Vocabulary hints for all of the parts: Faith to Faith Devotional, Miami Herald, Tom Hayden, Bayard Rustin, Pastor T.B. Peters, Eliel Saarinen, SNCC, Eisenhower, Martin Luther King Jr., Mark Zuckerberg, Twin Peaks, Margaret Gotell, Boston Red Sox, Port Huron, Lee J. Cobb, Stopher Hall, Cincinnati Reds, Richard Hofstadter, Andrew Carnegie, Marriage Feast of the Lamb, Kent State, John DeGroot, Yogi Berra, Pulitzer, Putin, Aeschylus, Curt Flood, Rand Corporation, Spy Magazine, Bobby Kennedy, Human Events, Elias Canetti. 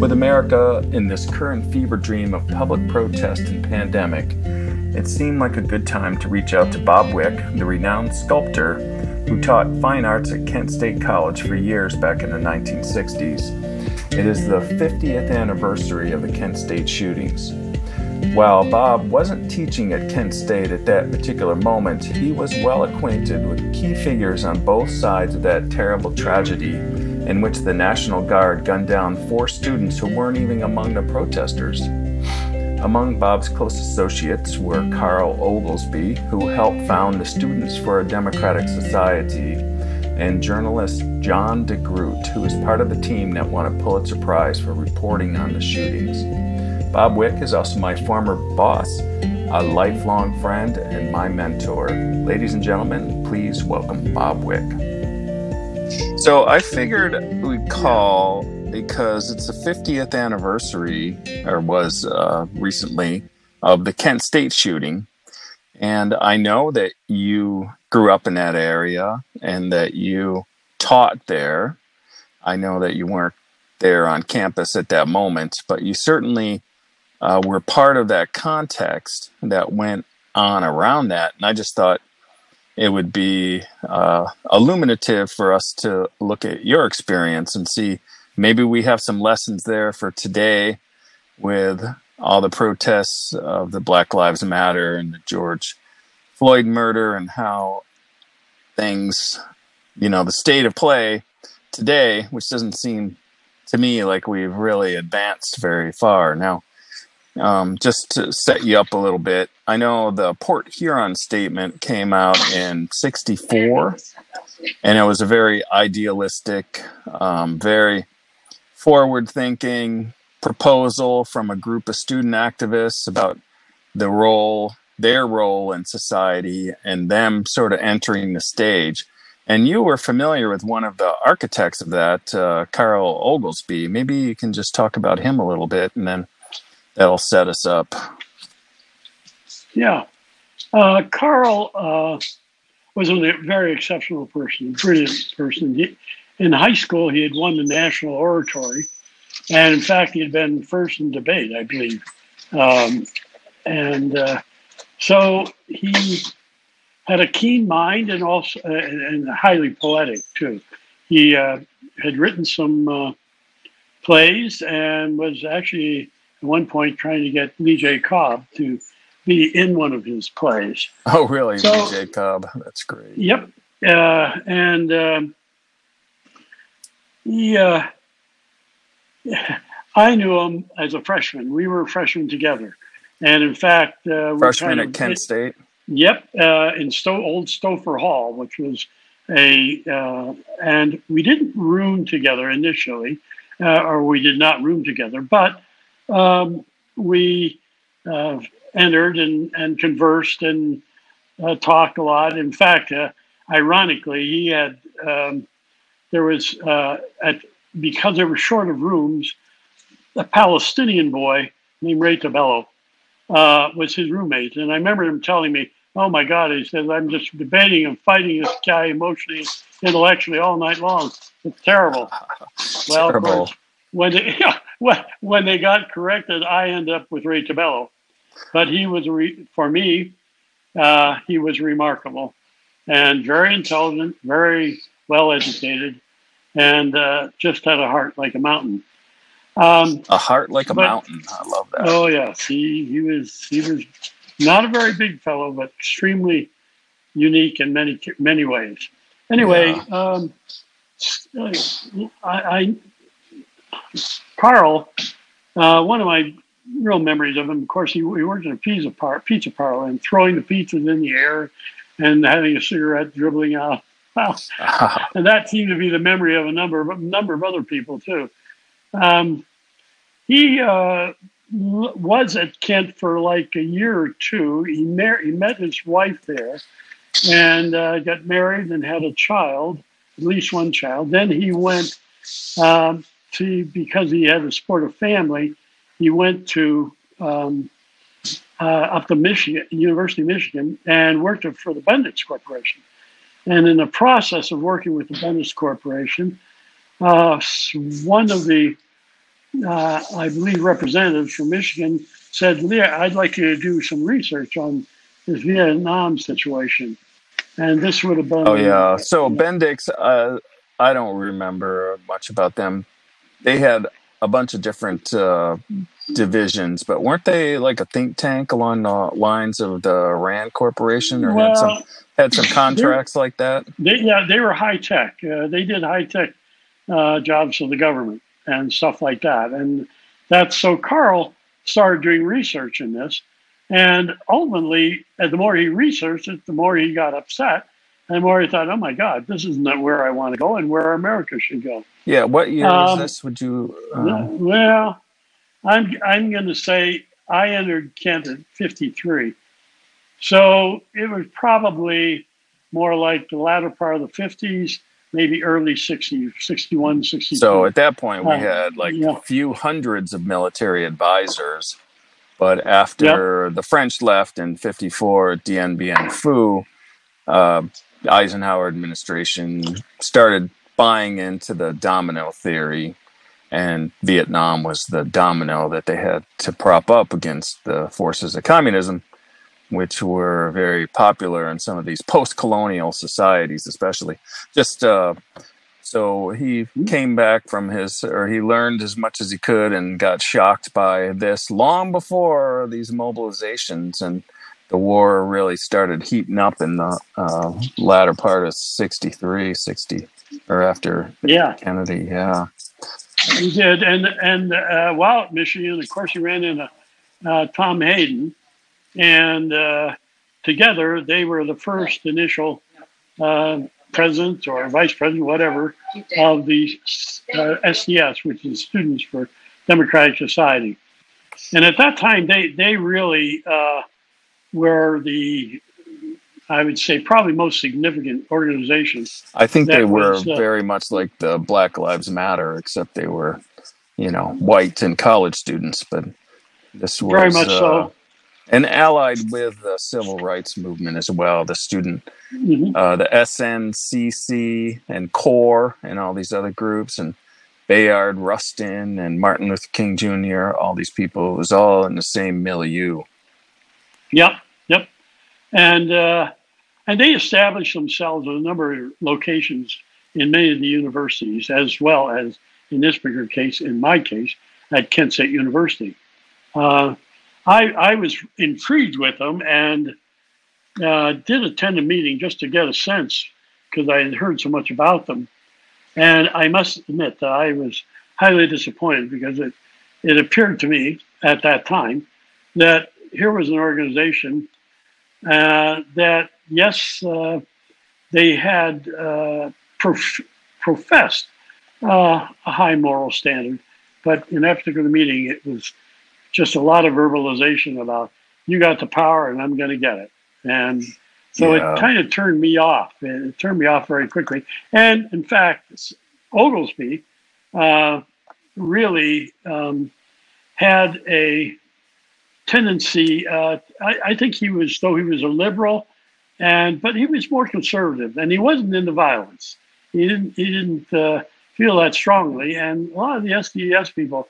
With America in this current fever dream of public protest and pandemic, it seemed like a good time to reach out to Bob Wick, the renowned sculptor who taught fine arts at Kent State College for years back in the 1960s. It is the 50th anniversary of the Kent State shootings. While Bob wasn't teaching at Kent State at that particular moment, he was well acquainted with key figures on both sides of that terrible tragedy in which the National Guard gunned down 4 students who weren't even among the protesters. Among Bob's close associates were Carl Oglesby, who helped found the Students for a Democratic Society, and journalist John DeGroot, who was part of the team that won a Pulitzer Prize for reporting on the shootings. Bob Wick is also my former boss, a lifelong friend, and my mentor. Ladies and gentlemen, please welcome Bob Wick. So I figured we'd call because it's the 50th anniversary, or was recently, of the Kent State shooting. And I know that you grew up in that area and that you taught there. I know that you weren't there on campus at that moment, but you certainly were part of that context that went on around that. And I just thought it would be illuminative for us to look at your experience and see maybe we have some lessons there for today with all the protests of the Black Lives Matter and the George Floyd murder and how things, you know, the state of play today, which doesn't seem to me like we've really advanced very far. Now, just to set you up a little bit, I know the Port Huron statement came out in 1964, and it was a very idealistic, very forward-thinking proposal from a group of student activists about the role, their role in society, and them sort of entering the stage. And you were familiar with one of the architects of that, Carl Oglesby. Maybe you can just talk about him a little bit, and then that'll set us up. Yeah. Carl was a very exceptional person, brilliant person. In high school, he had won the National Oratory. And in fact, he had been first in debate, I believe. So he had a keen mind and also and highly poetic too. He had written some plays and was actually at one point trying to get Lee J. Cobb to be in one of his plays. Oh, really? So, Lee J. Cobb? That's great. Yep. I knew him as a freshman. We were freshmen together, and in fact, freshman at Kent State. Yep, in Old Stopher Hall, which was and we didn't room together initially, or we did not room together, but we entered and conversed and talked a lot. In fact, ironically, he had, there was, because they were short of rooms, a Palestinian boy named Ray Tabello was his roommate, and I remember him telling me, oh my God, he said, I'm just debating and fighting this guy emotionally, intellectually all night long. It's terrible. Well, terrible. Course, when they got corrected, I ended up with Ray Tabello. But he was, for me, he was remarkable and very intelligent, very well educated, and just had a heart like a mountain. A heart like a mountain. I love that. Oh yes, he was not a very big fellow, but extremely unique in many ways. Anyway, yeah. Carl, one of my real memories of him, of course, he worked in a pizza parlor and throwing the pizzas in the air and having a cigarette dribbling out, and that seemed to be the memory of a number of other people too. He was at Kent for like a year or two. He met his wife there and got married and had a child, at least one child. Then he went because he had to support a family, he went to up to Michigan, University of Michigan, and worked for the Bendix Corporation. And in the process of working with the Bendix Corporation, one of the I believe representatives from Michigan said, "Leah, I'd like you to do some research on this Vietnam situation." And this would have been... Oh, yeah. So Bendix, I don't remember much about them. They had a bunch of different divisions, but weren't they like a think tank along the lines of the Rand Corporation, or well, had some contracts like that? They were high-tech. They did high-tech jobs for the government and stuff like that. And that's so Carl started doing research in this. And ultimately, the more he researched it, the more he got upset, and the more he thought, oh, my God, this isn't where I want to go and where America should go. Yeah, what year is this? Would you... Well, I'm going to say I entered Kent at 53. So it was probably more like the latter part of the 50s, maybe early 60s, 61, 62. So at that point, we had like a few hundreds of military advisors. But after the French left in 54, Dien Bien Phu, Eisenhower administration started buying into the domino theory, and Vietnam was the domino that they had to prop up against the forces of communism, which were very popular in some of these post-colonial societies, especially. So he came back from he learned as much as he could and got shocked by this long before these mobilizations, and the war really started heating up in the latter part of 63, 60, or after Kennedy. Yeah, he did. And while at Michigan, of course, he ran into Tom Hayden, and together they were the first initial president or vice president, whatever, of the SDS, which is Students for Democratic Society. And at that time, they really were the, I would say, probably most significant organization. I think they were very much like the Black Lives Matter, except they were, white and college students. But this was very much so. And allied with the civil rights movement as well, the student, the SNCC and CORE and all these other groups, and Bayard Rustin and Martin Luther King Jr., all these people, it was all in the same milieu. Yep. And they established themselves in a number of locations in many of the universities, as well as, in this particular case, in my case, at Kent State University. I was intrigued with them and did attend a meeting just to get a sense, because I had heard so much about them. And I must admit that I was highly disappointed, because it appeared to me at that time that here was an organization that, yes, they had professed a high moral standard, but in that particular meeting it was just a lot of verbalization about, you got the power and I'm going to get it. And so it kind of turned me off. It turned me off very quickly. And in fact, Oglesby really had a tendency, I think he was a liberal, but he was more conservative, and he wasn't into violence. He didn't feel that strongly. And a lot of the SDS people,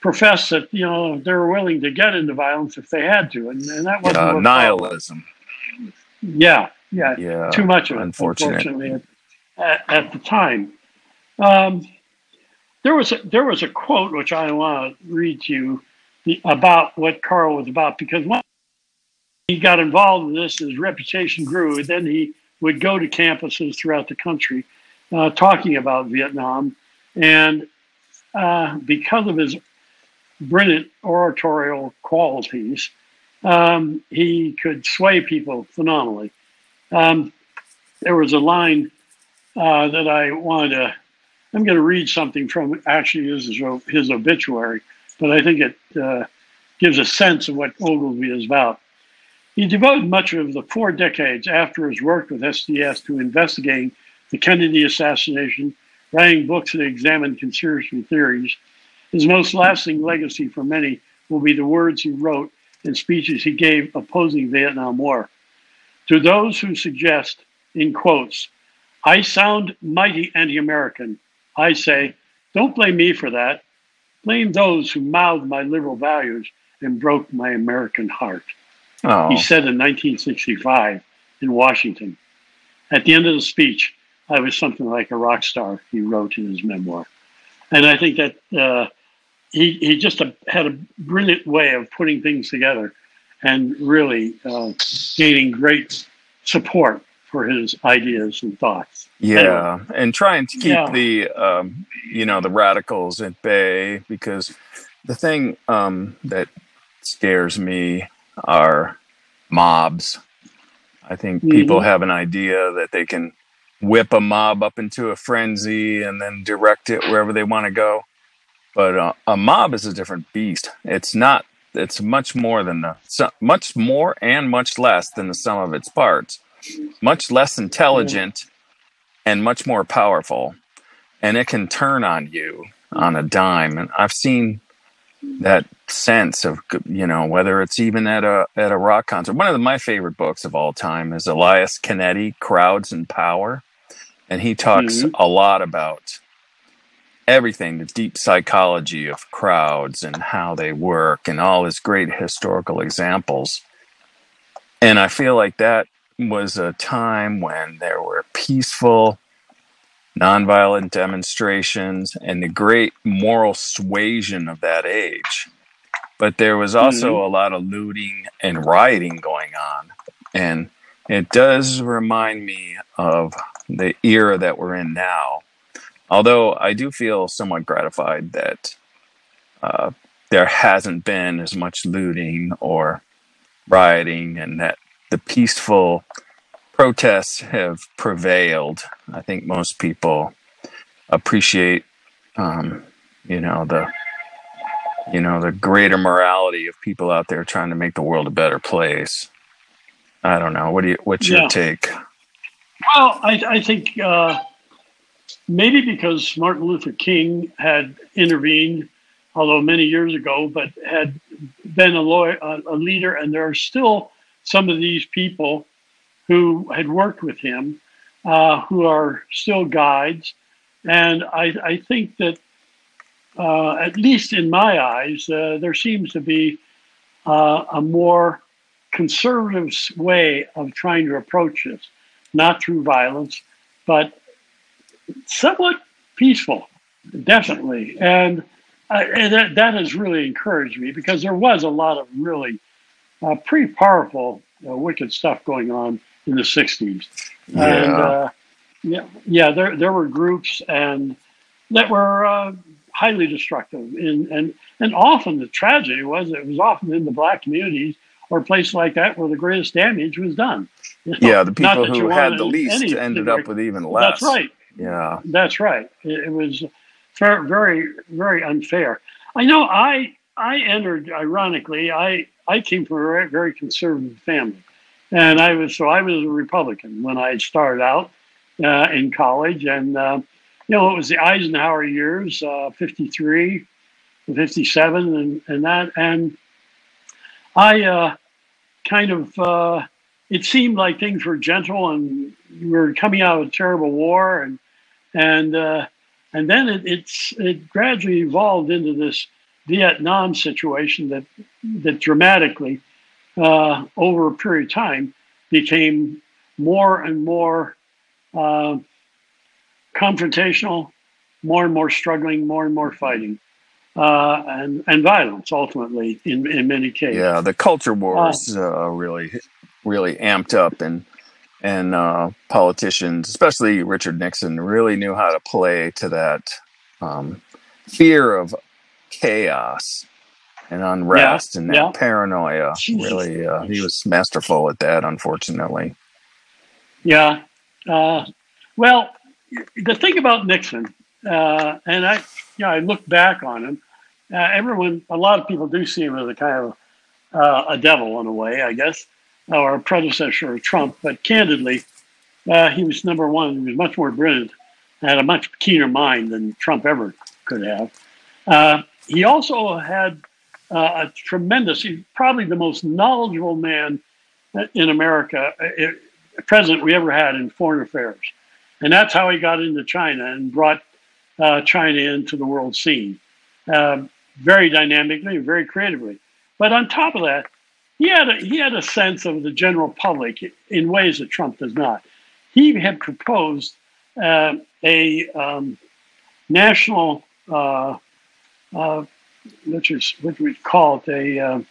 professed that they were willing to get into violence if they had to, and that wasn't nihilism. Yeah, too much of it, unfortunately, at the time. There was a quote which I want to read to you about what Carl was about, because when he got involved in this, his reputation grew, and then he would go to campuses throughout the country talking about Vietnam, and because of his brilliant oratorial qualities, he could sway people phenomenally. There was a line that I wanted to... I'm going to read something from, actually, his obituary, but I think it gives a sense of what Oglesby is about. He devoted much of the 4 decades after his work with SDS to investigating the Kennedy assassination, writing books that examined conspiracy theories. His most lasting legacy for many will be the words he wrote and speeches he gave opposing the Vietnam War. To those who suggest, in quotes, I sound mighty anti-American, I say, Don't blame me for that. Blame those who mouthed my liberal values and broke my American heart. Oh. He said in 1965 in Washington. At the end of the speech, I was something like a rock star, he wrote in his memoir. And I think that he just had a brilliant way of putting things together and really gaining great support for his ideas and thoughts. Yeah, anyway. And trying to keep the, the radicals at bay, because the thing that scares me are mobs. I think people have an idea that they can whip a mob up into a frenzy and then direct it wherever they want to go. But a mob is a different beast. It's much more than much more and much less than the sum of its parts, much less intelligent and much more powerful. And it can turn on you on a dime. And I've seen that sense of, whether it's even at a rock concert. One of my favorite books of all time is Elias Canetti, Crowds and Power. And he talks a lot about everything, the deep psychology of crowds and how they work and all his great historical examples. And I feel like that was a time when there were peaceful, nonviolent demonstrations and the great moral suasion of that age. But there was also a lot of looting and rioting going on. And it does remind me of the era that we're in now. Although I do feel somewhat gratified that there hasn't been as much looting or rioting, and that the peaceful protests have prevailed. I think most people appreciate, the greater morality of people out there trying to make the world a better place. I don't know. What's your take? Well, I think maybe because Martin Luther King had intervened, although many years ago, but had been a leader, and there are still some of these people who had worked with him, who are still guides. And I think that, at least in my eyes, there seems to be a more conservative way of trying to approach this, not through violence, but somewhat peaceful, definitely. And that has really encouraged me, because there was a lot of really pretty powerful, wicked stuff going on in the 60s. Yeah. And there were groups and that were highly destructive, and often the tragedy was it was often in the black communities or places like that where the greatest damage was done. The people who had the least ended up with even less. That's right. Yeah, that's right. It was very, very unfair. I know. I entered, ironically, I came from a very conservative family, and I was a Republican when I started out in college, and it was the Eisenhower years, 53, 57, and that, and I it seemed like things were gentle, and we were coming out of a terrible war, and then it gradually evolved into this Vietnam situation that dramatically, over a period of time, became more and more confrontational, more and more struggling, more and more fighting, and violence ultimately in many cases. Yeah, the culture wars really, really amped up, and politicians, especially Richard Nixon, really knew how to play to that fear of chaos and unrest and that paranoia. Really, he was masterful at that, unfortunately. Yeah. Well, the thing about Nixon, and I look back on him, a lot of people do see him as a kind of a devil in a way, I guess, or a predecessor of Trump. But candidly, he was number one. He was much more brilliant, had a much keener mind than Trump ever could have. He also had a tremendous, probably the most knowledgeable man in America, president we ever had in foreign affairs. And that's how he got into China and brought China into the world scene, very dynamically, very creatively. But on top of that, he had a sense of the general public in ways that Trump does not. He had proposed a national, what we call it,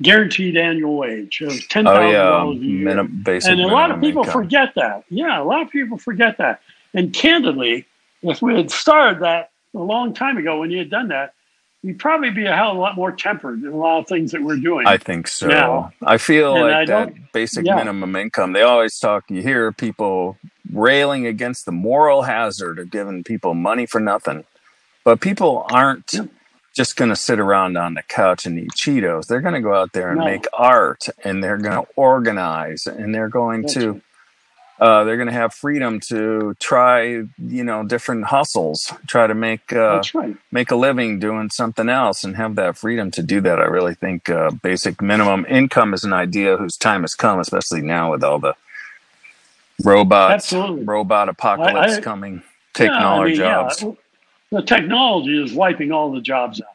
guaranteed annual wage of $10,000 a year. And a lot of people forget that. Yeah, a lot of people forget that. And candidly, if we had started that a long time ago, when you had done that, we'd probably be a hell of a lot more tempered in a lot of things that we're doing. I think so. Now. I feel and like I that basic minimum income, they always talk, you hear people railing against the moral hazard of giving people money for nothing. But people aren't just going to sit around on the couch and eat Cheetos. They're going to go out there and make art, and they're going to organize, and they're going to they're going to have freedom to try, different hustles, try to make a living doing something else and have that freedom to do that. I really think basic minimum income is an idea whose time has come, especially now with all the robot apocalypse coming, taking all our jobs. Yeah. The technology is wiping all the jobs out.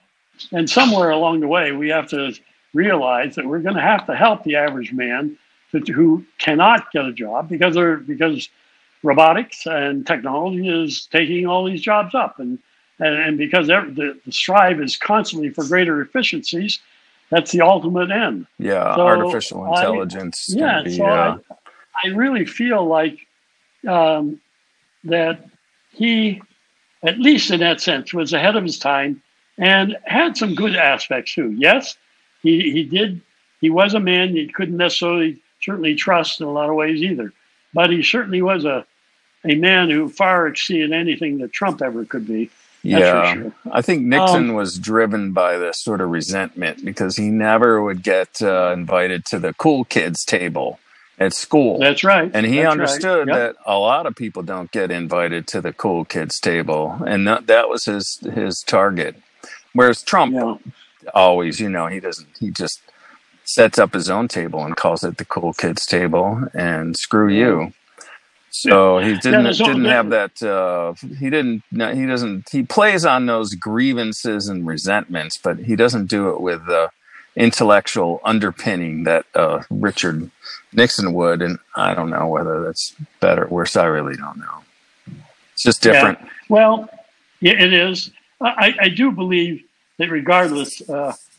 And somewhere along the way, we have to realize that we're going to have to help the average man who cannot get a job because robotics and technology is taking all these jobs up. And because the strive is constantly for greater efficiencies, that's the ultimate end. Yeah, so artificial intelligence. I really feel like that he, at least in that sense, was ahead of his time and had some good aspects too. Yes, he was a man you couldn't necessarily certainly trust in a lot of ways either, but he certainly was a man who far exceeded anything that Trump ever could be. Yeah, sure. I think Nixon was driven by this sort of resentment because he never would get invited to the cool kids table at school. That's right. And he understood that a lot of people don't get invited to the cool kids table. And that was his target. Whereas Trump always, he just sets up his own table and calls it the cool kids table and screw you. So he didn't have that. He plays on those grievances and resentments, but he doesn't do it with intellectual underpinning that Richard Nixon would, and I don't know whether that's better or worse. I really don't know. It's just different. Yeah. Well, it is. I do believe that regardless,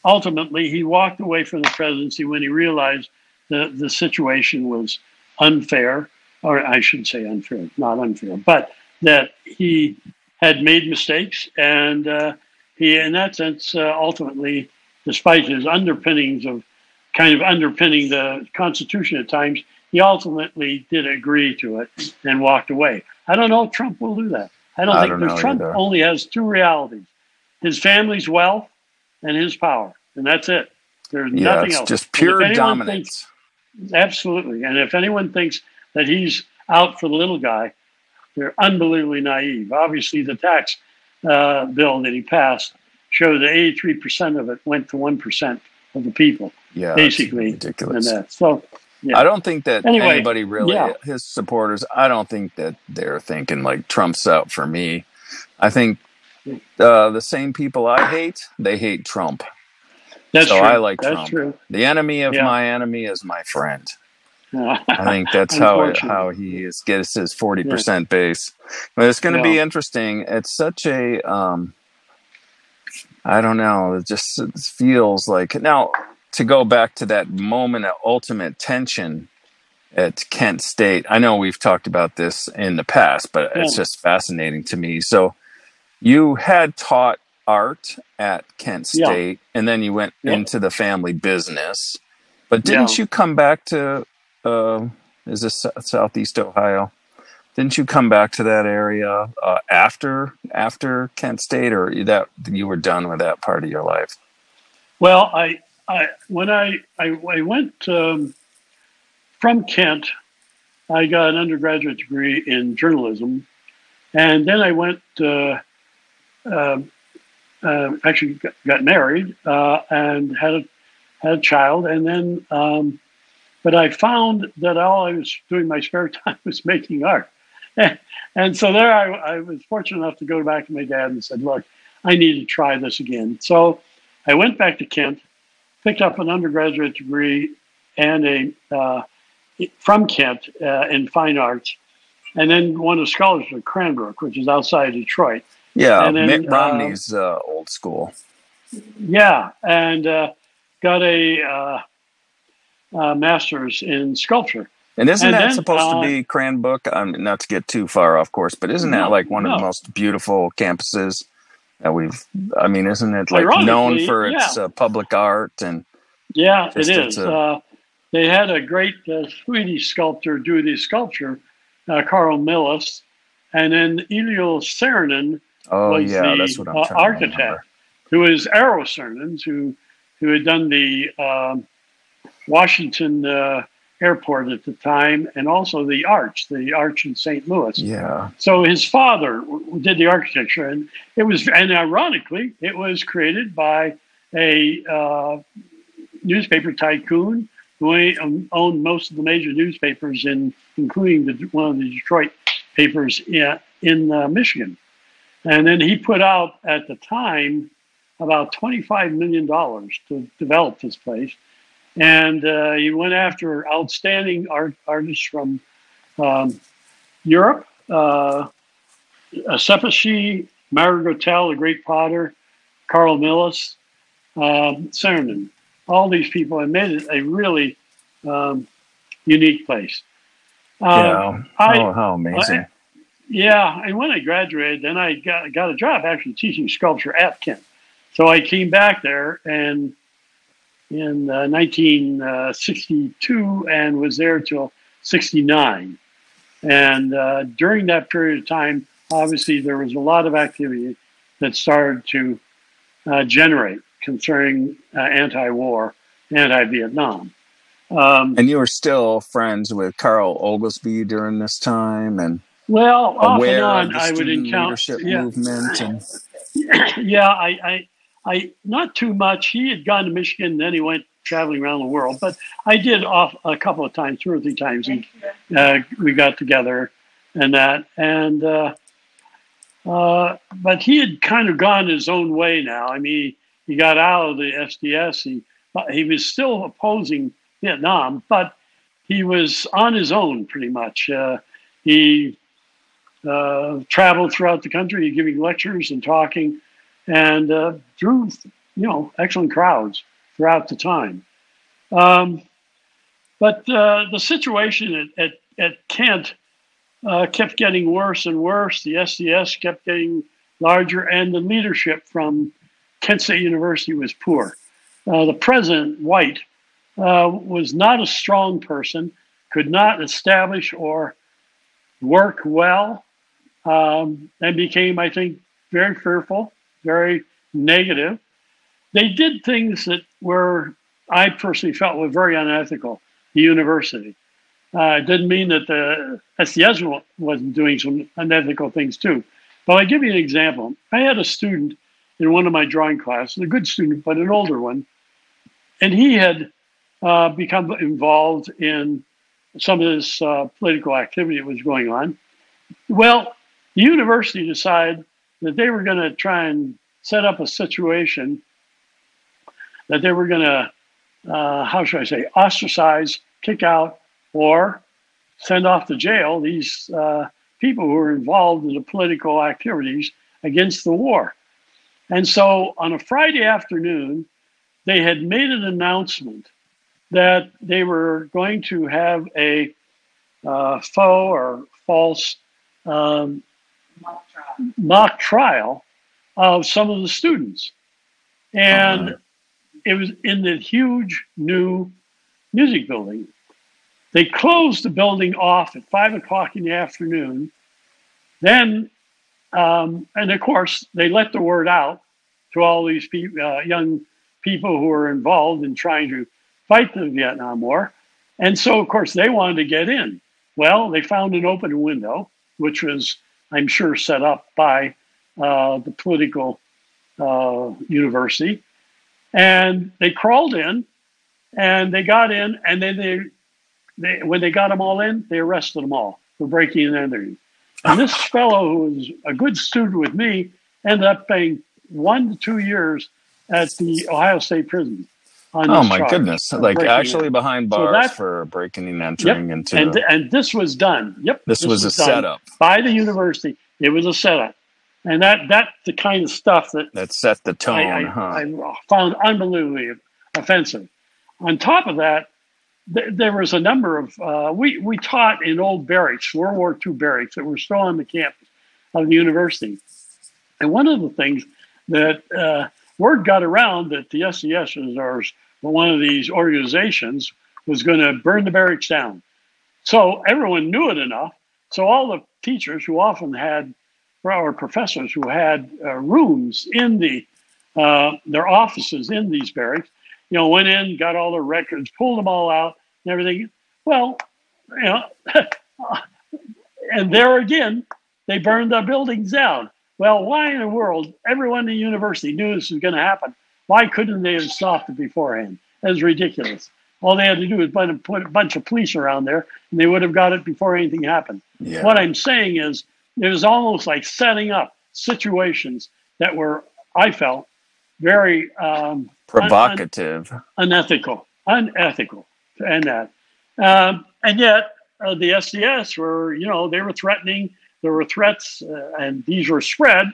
ultimately, he walked away from the presidency when he realized the situation was unfair, or I should say unfair, not unfair, but that he had made mistakes, and he, in that sense, ultimately, despite his underpinnings of kind of underpinning the Constitution at times, he ultimately did agree to it and walked away. I don't know if Trump will do that. I don't think Trump either. Only has two realities, his family's wealth and his power. And that's it. There's nothing else. Just pure dominance. Absolutely. And if anyone thinks that he's out for the little guy, they're unbelievably naive. Obviously, the tax bill that he passed showed that 83% of it went to 1% of the people. Yeah, basically, that's ridiculous. I don't think that anybody really, his supporters, I don't think that they're thinking like Trump's out for me. I think the same people I hate, they hate Trump. That's so true. I like Trump. That's true. The enemy of my enemy is my friend. I think that's how he gets his 40% base. But it's going to be interesting. It's such a I don't know. It feels like now to go back to that moment of ultimate tension at Kent State. I know we've talked about this in the past, but it's just fascinating to me. So you had taught art at Kent State, and then you went into the family business. But didn't you come back to is this Southeast Ohio? Didn't you come back to that area after Kent State, or that you were done with that part of your life? Well, I went from Kent, I got an undergraduate degree in journalism, and then I went actually got married and had a child, and then but I found that all I was doing in my spare time was making art. And so there I was fortunate enough to go back to my dad and said, look, I need to try this again. So I went back to Kent, picked up an undergraduate degree and from Kent in fine arts, and then won a scholarship at Cranbrook, which is outside Detroit. Yeah, then, Mitt Romney's old school. Yeah, and got a master's in sculpture. And isn't that supposed to be Cranbrook? Not to get too far off course, but isn't that one of the most beautiful campuses that we've? I mean, isn't it known for its public art and? Yeah, it is. They had a great Swedish sculptor do the sculpture, Carl Millis, and then Eliel Saarinen was the architect, who is Eero Saarinen, who had done the Washington airport at the time, and also the arch in St. Louis. Yeah. So his father did the architecture, and ironically, it was created by a newspaper tycoon who owned most of the major newspapers, including one of the Detroit papers in Michigan. And then he put out, at the time, about $25 million to develop this place. And he went after outstanding artists from Europe, Seppi, Margaret Gotell, the great potter, Carl Millis, Saarinen. All these people, and made it a really unique place. How amazing. And when I graduated, then I got a job actually teaching sculpture at Kent. So I came back there and in 1962 and was there till 69. And during that period of time, obviously there was a lot of activity that started to generate concerning anti-war, anti-Vietnam. And you were still friends with Carl Oglesby during this time, and aware off and on, of the student leadership movement. And... I not too much. He had gone to Michigan, and then he went traveling around the world. But I did off a couple of times, two or three times. We got together, and that and but he had kind of gone his own way now. I mean. He got out of the SDS. He was still opposing Vietnam, but he was on his own pretty much. He traveled throughout the country, giving lectures and talking, and drew excellent crowds throughout the time. But the situation at Kent kept getting worse and worse. The SDS kept getting larger, and the leadership from Kent State University was poor. The president, White, was not a strong person, could not establish or work well, and became, I think, very fearful, very negative. They did things that I personally felt were very unethical, the university. It didn't mean that the SDS wasn't doing some unethical things too. But I'll give you an example. I had a student in one of my drawing classes, a good student, but an older one. And he had become involved in some of this political activity that was going on. Well, the university decided that they were going to try and set up a situation that they were going to, ostracize, kick out, or send off to jail these people who were involved in the political activities against the war. And so on a Friday afternoon, they had made an announcement that they were going to have a false mock trial of some of the students. And it was in the huge new music building. They closed the building off at 5:00 in the afternoon. Then and of course, they let the word out to all these young people who were involved in trying to fight the Vietnam War. And so, of course, they wanted to get in. Well, they found an open window, which was, I'm sure, set up by the political university. And they crawled in, and they got in, and then when they got them all in, they arrested them all for breaking and entering. And this fellow, who was a good student with me, ended up paying 1 to 2 years at the Ohio State prison. Oh my goodness! Like actually behind bars for breaking and entering into. And this was done. Yep. This was a setup by the university. It was a setup, and that's the kind of stuff that set the tone. I found unbelievably offensive. On top of that, there was a number of we taught in old barracks, World War II barracks that were still on the campus of the university, and one of the things that word got around that the SES or one of these organizations was going to burn the barracks down. So everyone knew it enough. So all the teachers who often had, or professors who had rooms in their offices in these barracks, you know, went in, got all their records, pulled them all out and everything. Well, you know, and there again, they burned the buildings down. Well, why in the world, everyone in the university knew this was going to happen. Why couldn't they have stopped it beforehand? That was ridiculous. All they had to do was put a bunch of police around there, and they would have got it before anything happened. Yeah. What I'm saying is, it was almost like setting up situations that were, I felt, very provocative, unethical, and that. And yet, the SDS were, you know, they were threatening. There were threats, and these were spread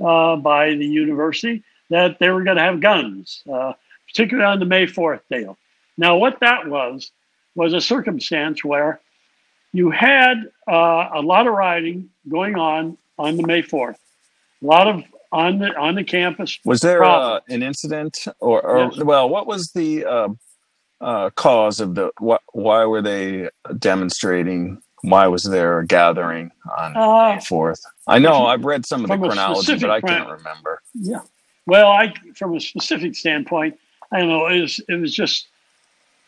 by the university, that they were going to have guns, particularly on the May 4th deal. Now, what that was a circumstance where you had a lot of rioting going on the May 4th, a lot of on the campus. Was there an incident, or yes. Well, what was the cause of the? Why were they demonstrating? Why was there a gathering on May 4th? I know I've read some of the chronology, but I can't remember. Yeah. Well, from a specific standpoint, I don't know. It was just,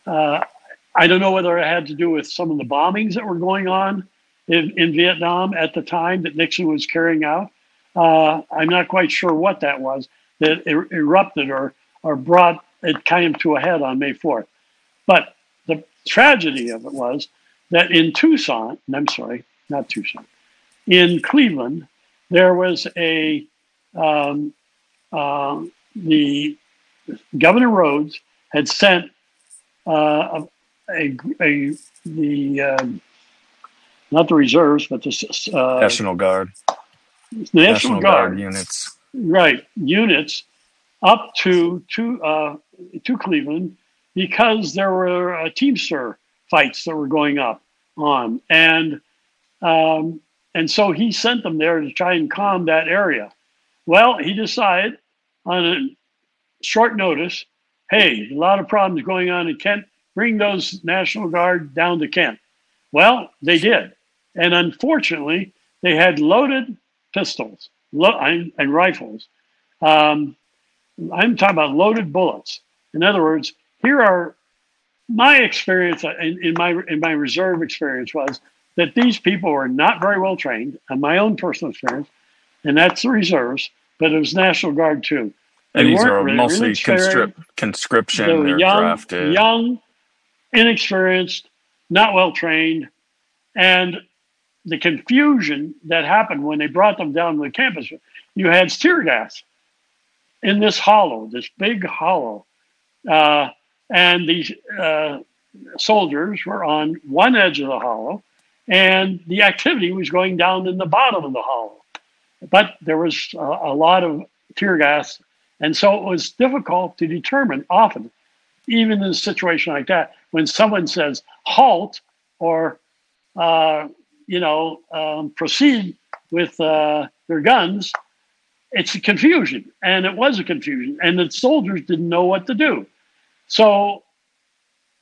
I don't know whether it had to do with some of the bombings that were going on in Vietnam at the time that Nixon was carrying out. I'm not quite sure what that was that erupted or brought it kind of to a head on May 4th. But the tragedy of it was that in Cleveland, there was the Governor Rhodes had sent not the reserves, but the National Guard. National Guard units. Right, units up to Cleveland because there were a Teamster fights that were going on. And so he sent them there to try and calm that area. Well, he decided on a short notice, hey, a lot of problems going on in Kent, bring those National Guard down to Kent. Well, they did. And unfortunately, they had loaded pistols and rifles. I'm talking about loaded bullets. In other words, here are my experience in my reserve experience was that these people were not very well trained, and my own personal experience, and that's the reserves, but it was National Guard too. They and these are really, mostly really conscription. They were young, inexperienced, not well trained, and the confusion that happened when they brought them down to the campus. You had tear gas in this hollow, this big hollow. And these soldiers were on one edge of the hollow, and the activity was going down in the bottom of the hollow. But there was a lot of tear gas, and so it was difficult to determine often, even in a situation like that, when someone says halt or proceed with their guns, it's a confusion, and it was a confusion, and the soldiers didn't know what to do. So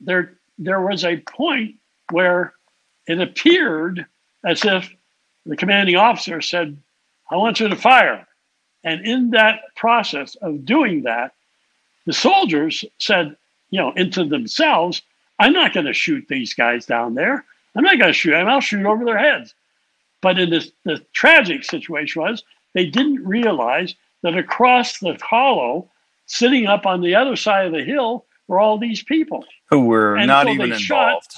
there was a point where it appeared as if the commanding officer said, I want you to fire. And in that process of doing that, the soldiers said, you know, into themselves, I'm not going to shoot these guys down there. I'm not going to shoot them. I'll shoot over their heads. But in this, the tragic situation was they didn't realize that across the hollow, sitting up on the other side of the hill, were all these people who were not even involved,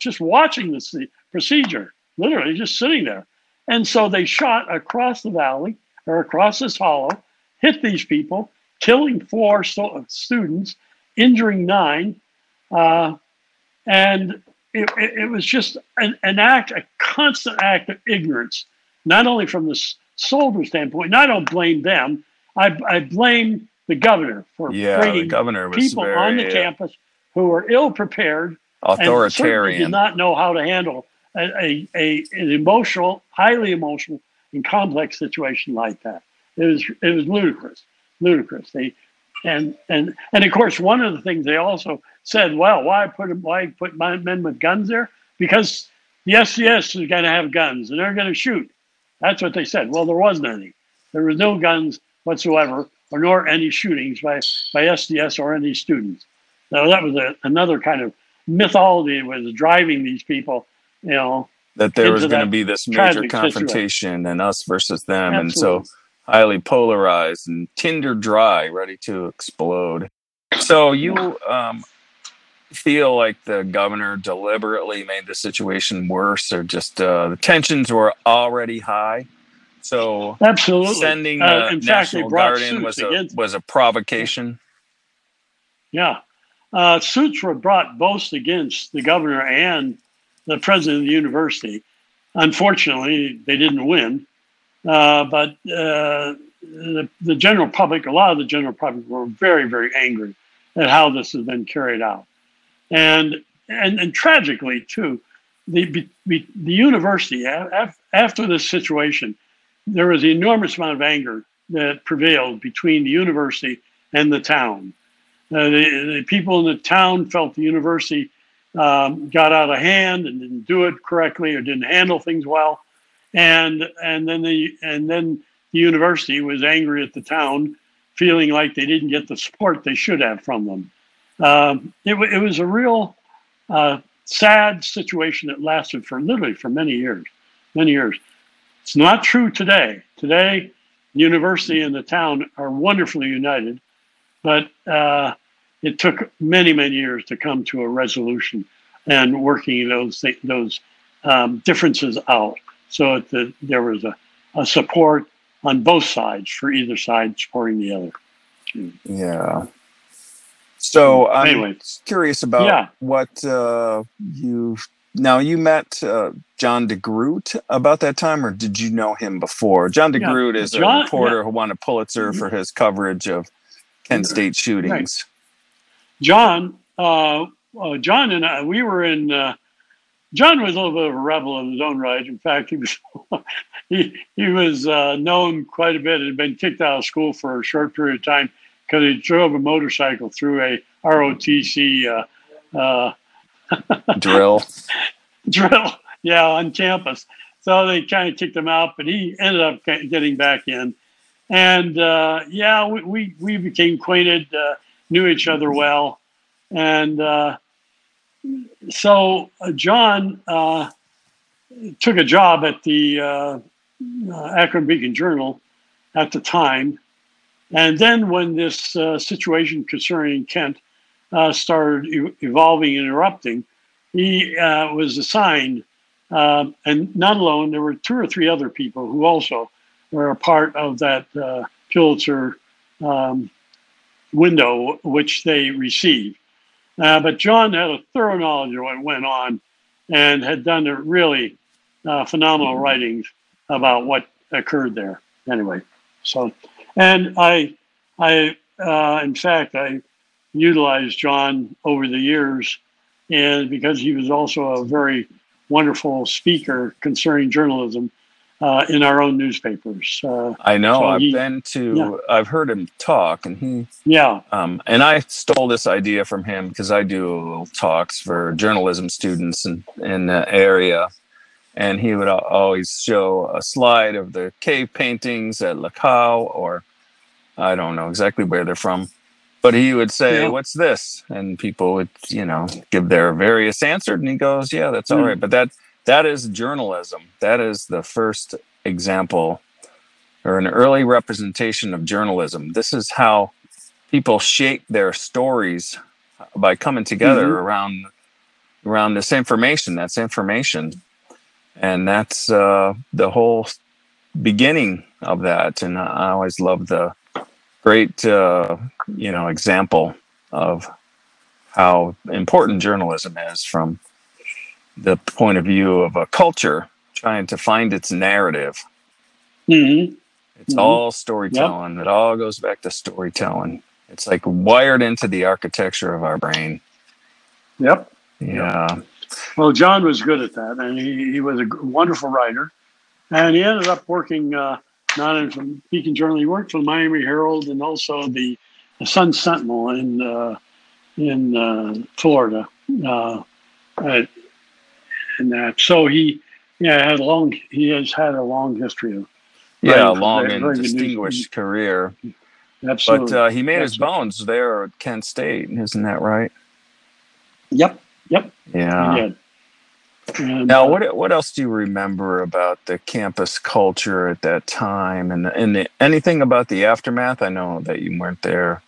just watching this procedure. literally just sitting there. And so they shot across the valley or across this hollow, hit these people, killing four students, injuring nine. And it was just a constant act of ignorance, not only from the soldier standpoint, and I don't blame them. I blame the governor for bringing people on the campus who were ill prepared, authoritarian, and did not know how to handle an emotional, highly emotional and complex situation like that. It was ludicrous. And of course, one of the things they also said, well, why put my men with guns there? Because the SCS is going to have guns and they're going to shoot. That's what they said. Well, there wasn't any. There was no guns whatsoever, or nor any shootings by SDS or any students. Now, that was another kind of mythology that was driving these people, you know, that there was going to be this major confrontation and us versus them. Absolutely. And so highly polarized and tinder dry, ready to explode. So you feel like the governor deliberately made the situation worse, or just the tensions were already high? So absolutely, sending the National Guard in was a provocation? Yeah. Suits were brought both against the governor and the president of the university. Unfortunately, they didn't win. But the general public, a lot of the general public were very, very angry at how this has been carried out. And tragically, too, the university, after this situation, there was an enormous amount of anger that prevailed between the university and the town. The people in the town felt the university got out of hand and didn't do it correctly or didn't handle things well, and then the university was angry at the town, feeling like they didn't get the support they should have from them. It was a real sad situation that lasted for many years. It's not true today. Today, the university and the town are wonderfully united, but it took many, many years to come to a resolution and working those differences out. So there was a support on both sides for either side supporting the other. Yeah. So I'm curious about what you met John DeGroot about that time, or did you know him before? John DeGroot is a reporter who won a Pulitzer for his coverage of Kent State shootings. Right. John and I, we were in. John was a little bit of a rebel in his own right. In fact, he was he was known quite a bit. Had been kicked out of school for a short period of time because he drove a motorcycle through a ROTC drill. Yeah, on campus. So they kind of kicked him out, but he ended up getting back in. And we became acquainted, knew each other well, and so John took a job at the Akron Beacon Journal at the time, and then when this situation concerning Kent started evolving and erupting, he was assigned, and not alone, there were two or three other people who also were a part of that Pulitzer window, which they received. But John had a thorough knowledge of what went on and had done a really phenomenal writings about what occurred there. Anyway, so, and I in fact, I utilized John over the years, and because he was also a very wonderful speaker concerning journalism, in our own newspapers. I know. So I've heard him talk, and he. Yeah. And I stole this idea from him because I do little talks for journalism students in the area, and he would always show a slide of the cave paintings at Lakau, or I don't know exactly where they're from, but he would say, "What's this?" And people would, give their various answers, and he goes, "Yeah, that's all right," but that is journalism. That is the first example or an early representation of journalism. This is how people shape their stories by coming together around this information. That's information. And that's the whole beginning of that. And I always love the great, example of how important journalism is from the point of view of a culture trying to find its narrative. Mm-hmm. It's all storytelling. Yep. It all goes back to storytelling. It's like wired into the architecture of our brain. Yep. Yeah. Yep. Well, John was good at that, and he was a wonderful writer. And he ended up working not in from Beacon Journal. He worked for the Miami Herald and also the Sun Sentinel in Florida. And that, so he has had a long history of and distinguished career. Absolutely. But he made his bones there at Kent State, isn't that right? Yep. Yeah. He did. And, now, what else do you remember about the campus culture at that time, and anything about the aftermath? I know that you weren't there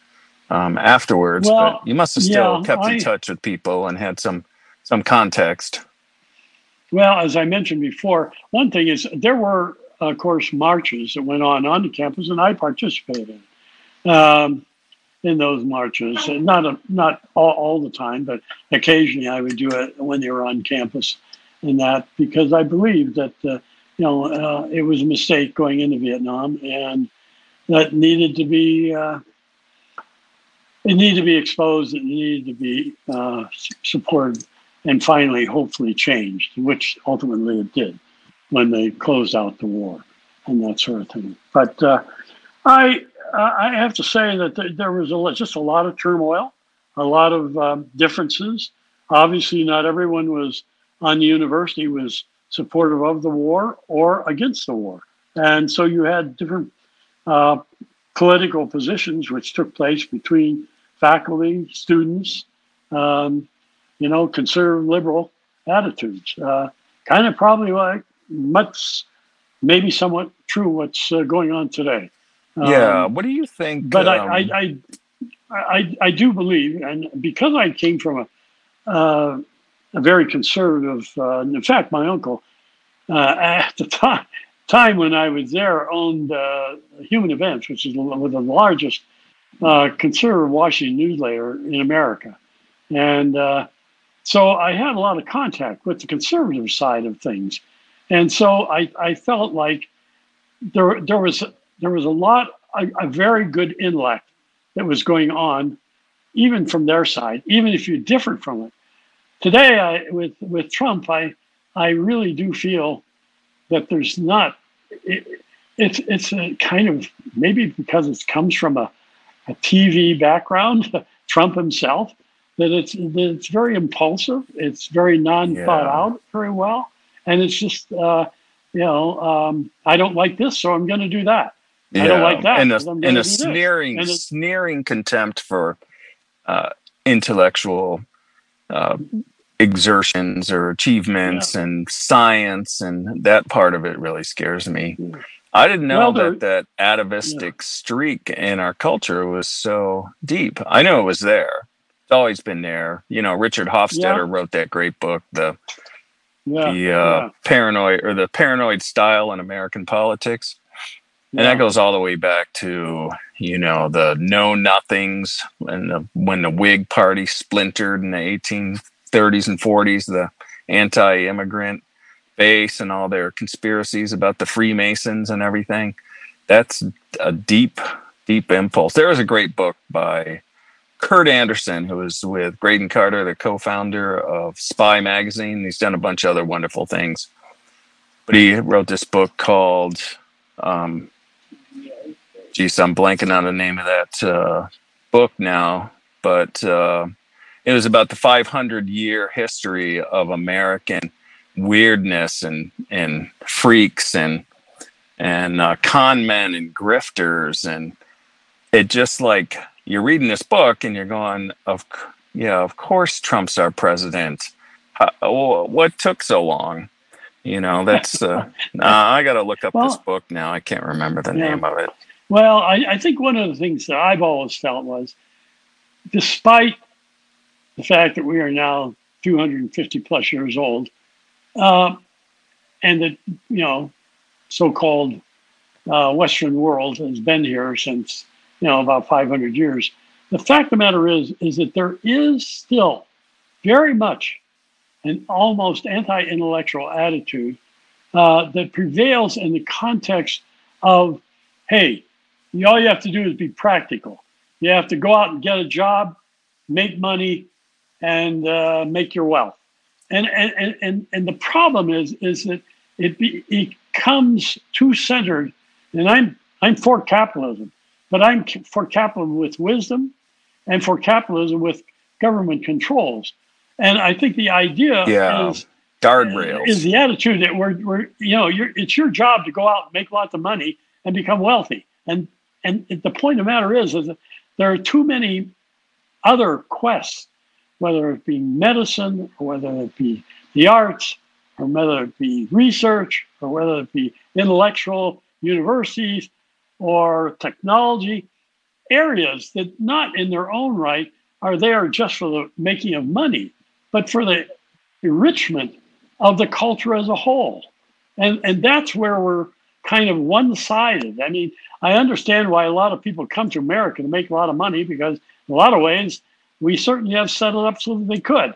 afterwards, but you must have still kept in touch with people and had some context. Well, as I mentioned before, one thing is there were, of course, marches that went on the campus, and I participated in those marches. And not all the time, but occasionally I would do it when they were on campus, and that because I believed that it was a mistake going into Vietnam, and that needed to be exposed. It needed to be supported, and finally, hopefully, changed, which ultimately it did when they closed out the war and that sort of thing. But I have to say that there was just a lot of turmoil, a lot of differences. Obviously, not everyone was on the university was supportive of the war or against the war. And so you had different political positions which took place between faculty, students, conservative, liberal attitudes. Kind of probably like much, maybe somewhat true what's going on today. What do you think? But I do believe, and because I came from a very conservative, in fact, my uncle at the time when I was there owned Human Events, which is one of the largest conservative Washington newsletter in America. And so I had a lot of contact with the conservative side of things. And so I felt like there was a very good intellect that was going on, even from their side, even if you're different from it. Today, with Trump, I really do feel that there's not. It's a kind of, maybe because it comes from a TV background, Trump himself, that it's very impulsive. It's very non-thought out very well, and it's just I don't like this, so I'm going to do that. Yeah. I don't like that. And a sneering contempt for intellectual exertions or achievements and science, and that part of it really scares me. Yeah. I didn't know that atavistic streak in our culture was so deep. I know it was there. It's always been there. Richard Hofstadter wrote that great book, The Paranoid Style in American Politics. And that goes all the way back to, the know-nothings and when the Whig Party splintered in the 1830s and 40s, the anti-immigrant base and all their conspiracies about the Freemasons and everything. That's a deep, deep impulse. There was a great book by Kurt Anderson, who was with Graydon Carter, the co-founder of Spy Magazine. He's done a bunch of other wonderful things. But he wrote this book called... I'm blanking on the name of that book now, but it was about the 500-year history of American weirdness and freaks and con men and grifters, and it just like you're reading this book and you're going, of course Trump's our president. What took so long? That's I got to look up this book now. I can't remember the name of it. Well, I think one of the things that I've always felt was, despite the fact that we are now 250 plus years old, and the so-called Western world has been here since about 500 years. The fact of the matter is that there is still very much an almost anti-intellectual attitude that prevails in the context of, hey, all you have to do is be practical. You have to go out and get a job, make money, and make your wealth. And the problem is that it becomes too centered. And I'm for capitalism, but I'm for capitalism with wisdom, and for capitalism with government controls. And I think the idea is guardrails, is the attitude that we're it's your job to go out and make lots of money and become wealthy. And the point of the matter is that there are too many other quests, whether it be medicine or whether it be the arts or whether it be research or whether it be intellectual universities or technology, areas that not in their own right are there just for the making of money, but for the enrichment of the culture as a whole. And that's where we're kind of one-sided. I mean, I understand why a lot of people come to America to make a lot of money, because in a lot of ways, we certainly have set it up so that they could.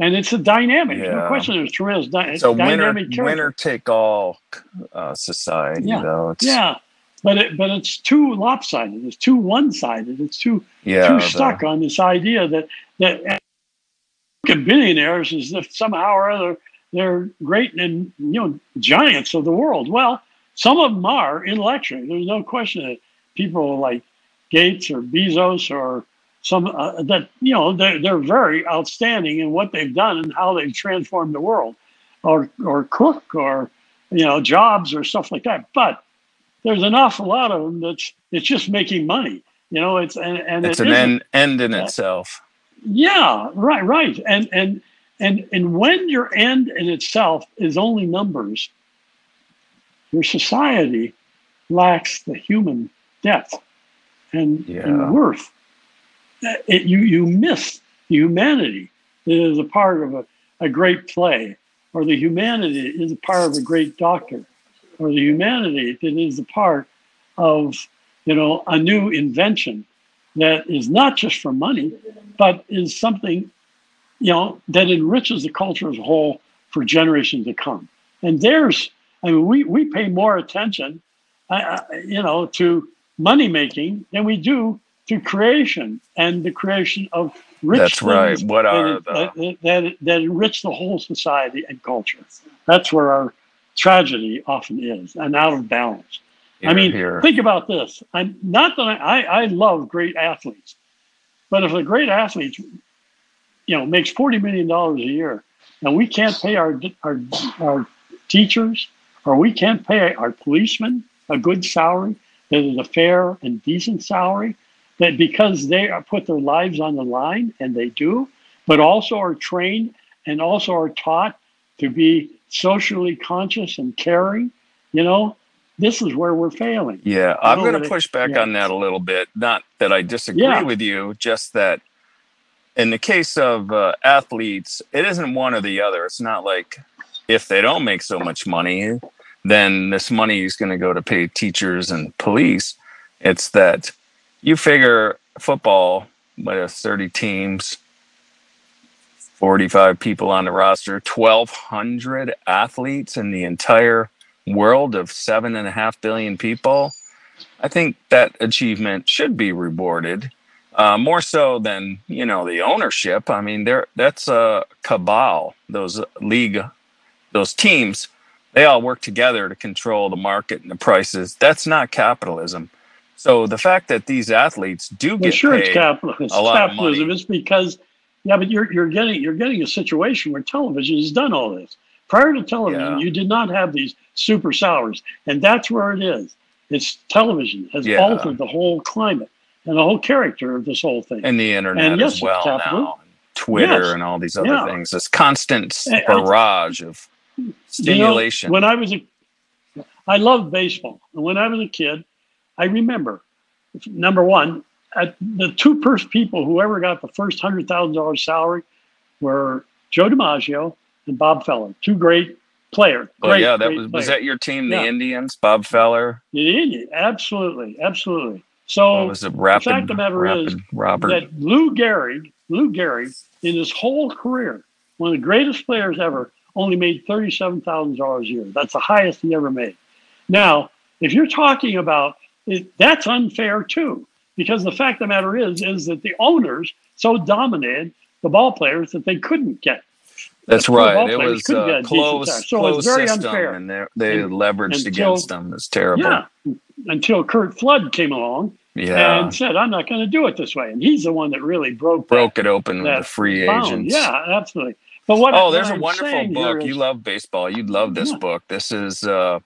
And it's a dynamic. Yeah. No question, there's tremendous dynamic. It's a winner-take-all society, though. But it's too lopsided. It's too one-sided. It's too stuck on this idea that billionaires as if somehow or other they're great and giants of the world. Well, some of them are intellectually. There's no question that people like Gates or Bezos or some they're very outstanding in what they've done and how they've transformed the world, or Cook or Jobs or stuff like that. But there's an awful lot of them that's just making money. It's an end in itself. Yeah, right. And when your end in itself is only numbers, your society lacks the human depth and worth. You miss the humanity that is a part of a great play, or the humanity is a part of a great doctor, or the humanity that is a part of, a new invention that is not just for money, but is something, that enriches the culture as a whole for generations to come. And we pay more attention, to money making than we do to creation and the creation of rich things. That's right. That enrich the whole society and culture. That's where our tragedy often is, and out of balance. Think about this. I love great athletes, but if a great athlete, makes $40 million a year, and we can't pay our teachers, or we can't pay our policemen a good salary that is a fair and decent salary, that because they put their lives on the line, and they do, but also are trained and also are taught to be socially conscious and caring, this is where we're failing. Yeah, I'm going to push back on that a little bit. Not that I disagree with you, just that in the case of athletes, it isn't one or the other. It's not like if they don't make so much money, then this money is going to go to pay teachers and police. It's that you figure football, but it's 30 teams, 45 people on the roster, 1,200 athletes in the entire world of 7.5 billion people. I think that achievement should be rewarded more so than, the ownership. I mean, that's a cabal. Those teams, they all work together to control the market and the prices. That's not capitalism. So the fact that these athletes do get paid a lot of money is because but you're getting a situation where television has done all this. Prior to television, you did not have these super salaries, and that's where it is. It's television has altered the whole climate and the whole character of this whole thing, and the internet and as well now, and Twitter and all these other things. This constant barrage of stimulation. When I loved baseball, and when I was a kid, I remember number one. The two first people who ever got the first $100,000 salary were Joe DiMaggio and Bob Feller, two great player. Great player. Was that your team, the Indians? Bob Feller. Absolutely. So the fact of the matter is that Lou Gehrig, in his whole career, one of the greatest players ever, only made $37,000 a year. That's the highest he ever made. Now, if you're talking about it, that's unfair too, because the fact of the matter is that the owners so dominated the ball players that they couldn't get. That's right. It was closed system, and they leveraged against them. It's terrible. Yeah, until Curt Flood came along and said, I'm not going to do it this way. And he's the one that really broke it open with the free agents. Yeah, absolutely. But there's a wonderful book. You love baseball. You'd love this book. This is a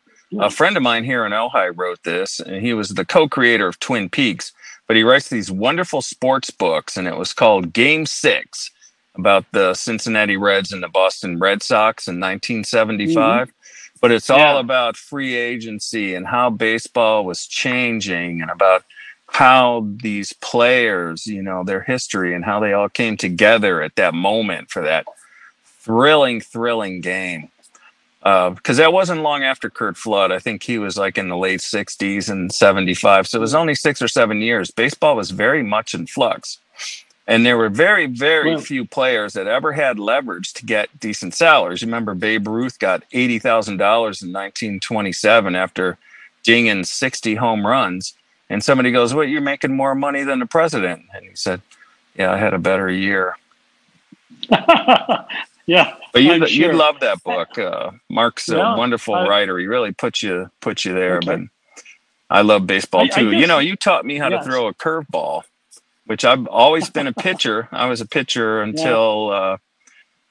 friend of mine here in Ojai wrote this, and he was the co-creator of Twin Peaks. But he writes these wonderful sports books, and it was called Game 6, about the Cincinnati Reds and the Boston Red Sox in 1975. Mm-hmm. But it's all about free agency and how baseball was changing and about how these players, their history and how they all came together at that moment for that thrilling game. Because that wasn't long after Curt Flood. I think he was like in the late 60s and 75. So it was only 6 or 7 years. Baseball was very much in flux. And there were very, very few players that ever had leverage to get decent salaries. Remember, Babe Ruth got $80,000 in 1927 after dinging 60 home runs. And somebody goes, well, you're making more money than the president. And he said, yeah, I had a better year. Yeah. But you'd love that book. Mark's a wonderful writer. He really puts you there. Okay. But I love baseball, too. You taught me how to throw a curveball. Which I've always been a pitcher. I was a pitcher until,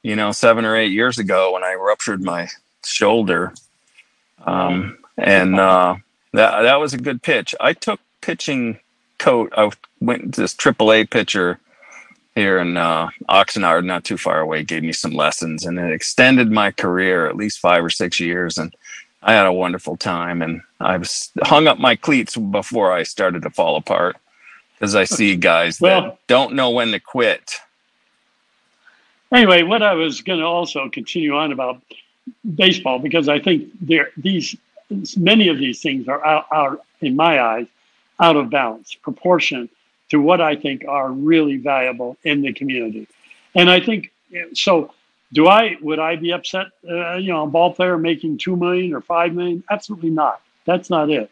7 or 8 years ago when I ruptured my shoulder. That was a good pitch. I took pitching coach. I went to this AAA pitcher here in Oxnard, not too far away, gave me some lessons. And it extended my career at least 5 or 6 years. And I had a wonderful time. And I've hung up my cleats before I started to fall apart. Because I see guys that don't know when to quit. Anyway, what I was going to also continue on about baseball, because I think many of these things are, in my eyes, out of balance, proportion to what I think are really valuable in the community. And I think, so would I be upset, a ball player making $2 million or $5 million? Absolutely not. That's not it.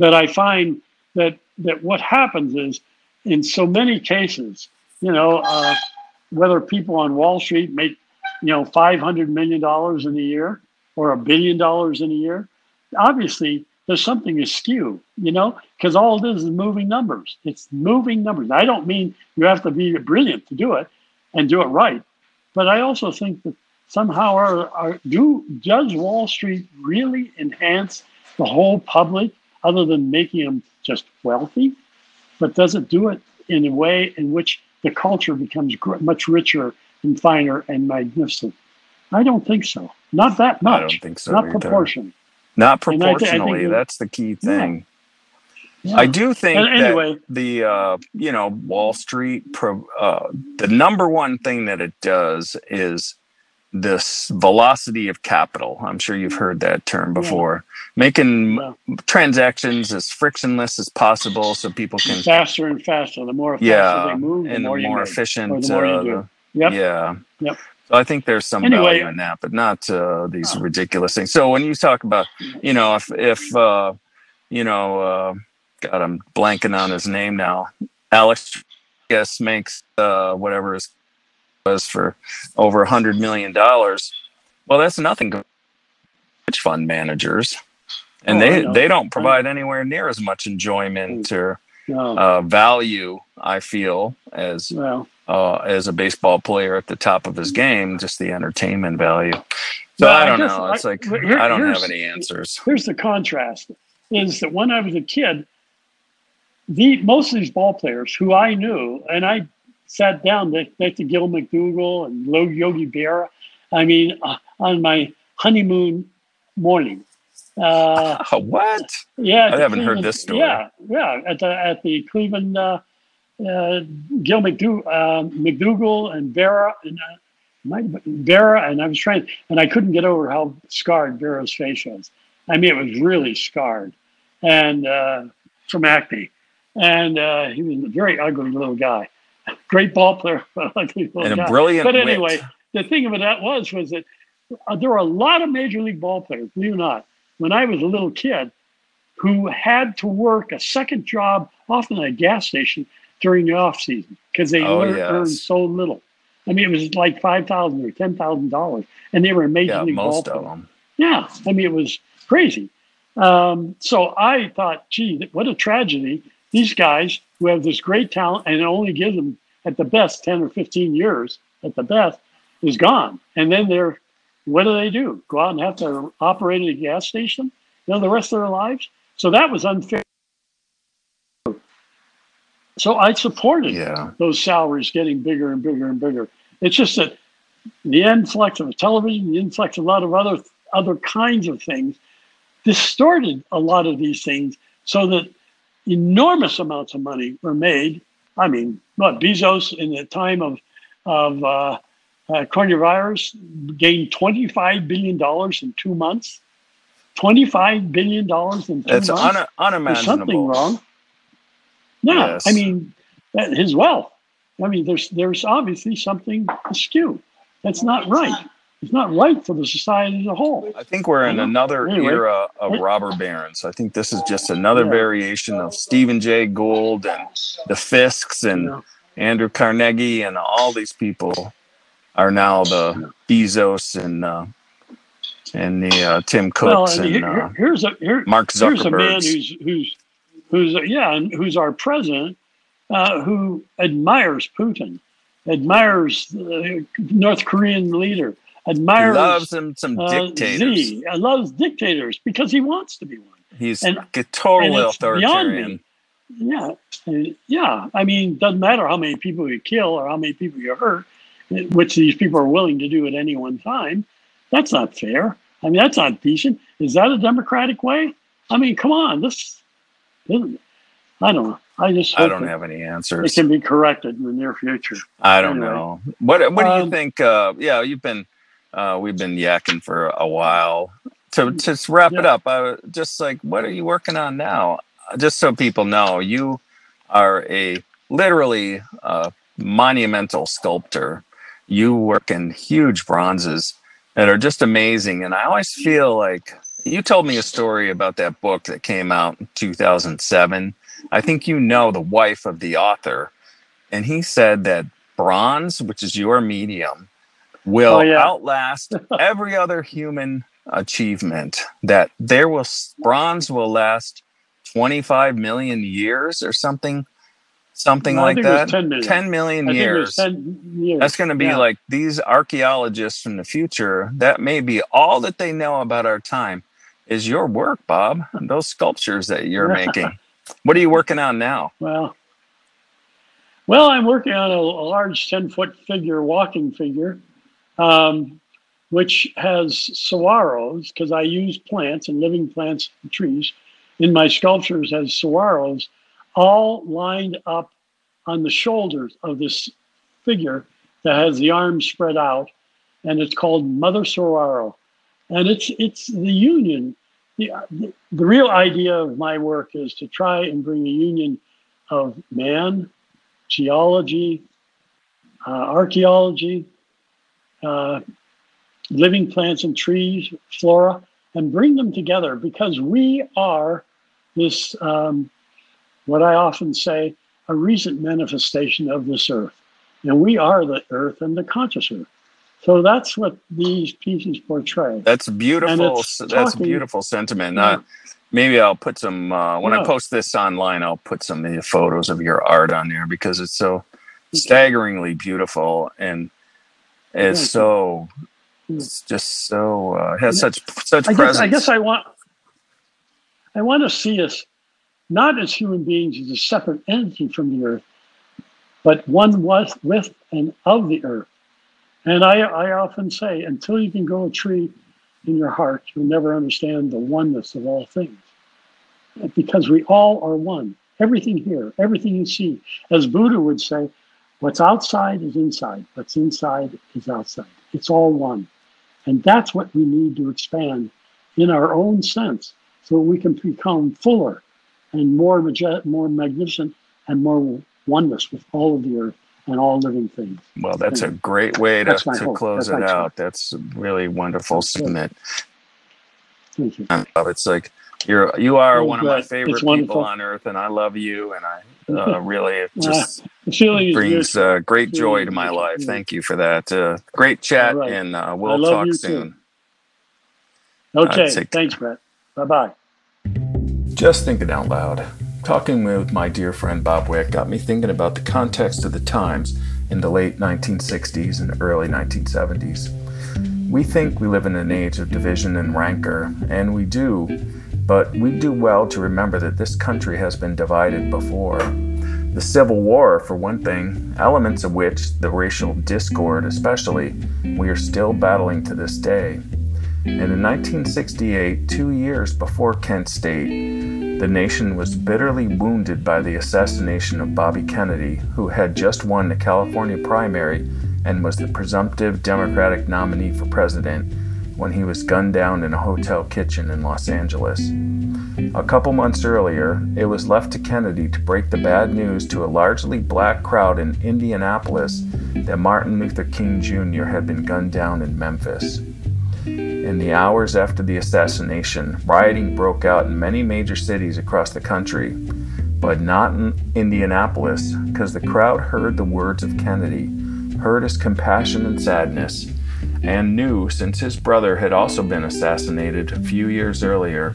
But I find that what happens is, in so many cases, whether people on Wall Street make, $500 million in a year or $1 billion in a year, obviously there's something askew, because all it is moving numbers. It's moving numbers. I don't mean you have to be brilliant to do it and do it right. But I also think that somehow does Wall Street really enhance the whole public other than making them just wealthy, but does it do it in a way in which the culture becomes much richer and finer and magnificent? I don't think so. Not that much. I don't think so. Not either. Proportion. Not proportionally. That's the key thing. Yeah. I do think that the Wall Street, the number one thing that it does is this velocity of capital. I'm sure you've heard that term before. Making transactions as frictionless as possible so people can... Faster and faster. The more faster they move, the more you make. And the more efficient. The more you do. Yep. Yeah. Yep. So I think there's some value in that, but not these ridiculous things. So when you talk about, God, I'm blanking on his name now. Alex, I guess, makes whatever his was for over $100 million. Well, that's nothing. Hedge fund managers, and they don't provide anywhere near as much enjoyment or value, I feel, as a baseball player at the top of his game, just the entertainment value. So I don't know. It's I don't have any answers. Here's the contrast: is that when I was a kid, most of these ball players who I knew and I sat down next to Gil McDougall and Yogi Berra. I mean, on my honeymoon morning. What? Yeah, I haven't heard this story. Yeah. At the Cleveland, Gil McDougall and Berra, and Berra, and I was trying, and I couldn't get over how scarred Berra's face was. I mean, it was really scarred, and from acne. And he was a very ugly little guy. Great ball player, but ugly little guy. And a brilliant wit. But anyway, the thing about that was that there were a lot of major league ball players, believe it or not, when I was a little kid, who had to work a second job, often at a gas station, during the off season because they earned so little. I mean, it was like $5,000 or $10,000, and they were major league ball players. Most of them. Yeah, I mean, it was crazy. So I thought, gee, what a tragedy. These guys who have this great talent and it only gives them at the best 10 or 15 years at the best is gone. And then they're, what do? Go out and have to operate at a gas station, the rest of their lives? So that was unfair. So I supported those salaries getting bigger and bigger and bigger. It's just that the influx of television, the influx of a lot of other kinds of things distorted a lot of these things so that enormous amounts of money were made. I mean, Bezos in the time of coronavirus gained $25 billion in 2 months. $25 billion in 2 months. That's unimaginable. There's something wrong. No, yes. I mean, his wealth. I mean, there's obviously something askew. That's not right. It's not right for the society as a whole. I think we're in another era of robber barons. I think this is just another variation of Stephen Jay Gould and the Fisks and Andrew Carnegie and all these people are now the Bezos and the Tim Cooks and Mark Zuckerberg. Here's a man who's our president who admires Putin, admires the North Korean leader. Admires, loves him some dictators. Loves dictators because he wants to be one. He's totally authoritarian. Yeah. I mean, doesn't matter how many people you kill or how many people you hurt, which these people are willing to do at any one time. That's not fair. I mean, that's not decent. Is that a democratic way? I mean, come on. I don't know. I don't have any answers. It can be corrected in the near future. I don't know. What do you think? You've been. We've been yakking for a while. To wrap it up, just like, what are you working on now? Just so people know, you are literally a monumental sculptor. You work in huge bronzes that are just amazing. And I always feel like you told me a story about that book that came out in 2007. I think the wife of the author. And he said that bronze, which is your medium, will outlast every other human achievement. That bronze will last 25 million years or something like that. 10 million years. 10 years. That's going to be like these archaeologists from the future. That may be all that they know about our time is your work, Bob, and those sculptures that you're making. What are you working on now? Well, I'm working on a large 10-foot walking figure. Which has saguaros, because I use plants and living plants and trees in my sculptures as saguaros, all lined up on the shoulders of this figure that has the arms spread out, and it's called Mother Saguaro. And it's the union. The real idea of my work is to try and bring a union of man, geology, archaeology, living plants and trees, flora, and bring them together because we are this, what I often say, a recent manifestation of this earth. And we are the earth and the conscious earth. So that's what these pieces portray. That's beautiful. That's a beautiful sentiment. Yeah. Maybe I'll put some, when I post this online, I'll put some of the photos of your art on there because it's so staggeringly beautiful. And has such presence. I want to see us not as human beings as a separate entity from the earth, but one with and of the earth. And I often say, until you can grow a tree in your heart, you'll never understand the oneness of all things. Because we all are one. Everything here, everything you see. As Buddha would say, What's outside is inside. What's inside is outside. It's all one. And that's what we need to expand in our own sense so we can become fuller and more magnificent and more oneness with all of the earth and all living things. Well, that's a great way to close it out. That's really wonderful, Sumit. Thank you. It's like you are one of my favorite people on earth, and I love you, and I really it just brings great joy to my life. Thank you for that. Great chat, and we'll talk soon. Okay, thanks, Brett. Bye-bye. Just thinking out loud. Talking with my dear friend Bob Wick got me thinking about the context of the times in the late 1960s and early 1970s. We think we live in an age of division and rancor, and we do, but we do well to remember that this country has been divided before. The Civil War, for one thing, elements of which, the racial discord especially, we are still battling to this day. And in 1968, 2 years before Kent State, the nation was bitterly wounded by the assassination of Bobby Kennedy, who had just won the California primary and was the presumptive Democratic nominee for president when he was gunned down in a hotel kitchen in Los Angeles. A couple months earlier, it was left to Kennedy to break the bad news to a largely black crowd in Indianapolis that Martin Luther King Jr. had been gunned down in Memphis. In the hours after the assassination, rioting broke out in many major cities across the country, but not in Indianapolis, because the crowd heard the words of Kennedy, heard his compassion and sadness, and knew, since his brother had also been assassinated a few years earlier,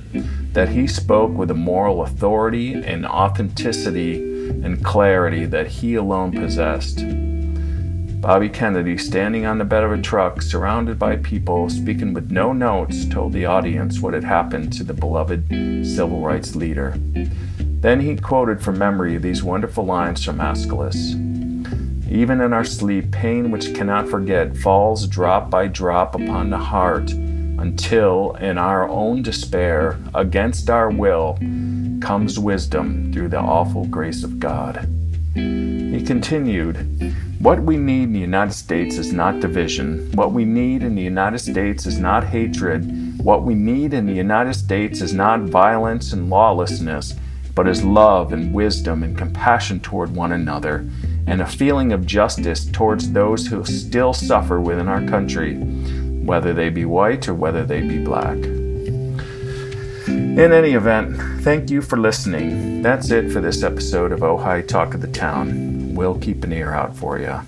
that he spoke with a moral authority and authenticity and clarity that he alone possessed. Bobby Kennedy, standing on the bed of a truck, surrounded by people, speaking with no notes, told the audience what had happened to the beloved civil rights leader. Then he quoted from memory these wonderful lines from Aeschylus. Even in our sleep, pain which cannot forget falls drop by drop upon the heart, until, in our own despair, against our will, comes wisdom through the awful grace of God. He continued, what we need in the United States is not division. What we need in the United States is not hatred. What we need in the United States is not violence and lawlessness, but is love and wisdom and compassion toward one another, and a feeling of justice towards those who still suffer within our country, whether they be white or whether they be black. In any event, thank you for listening. That's it for this episode of Ojai Talk of the Town. We'll keep an ear out for you.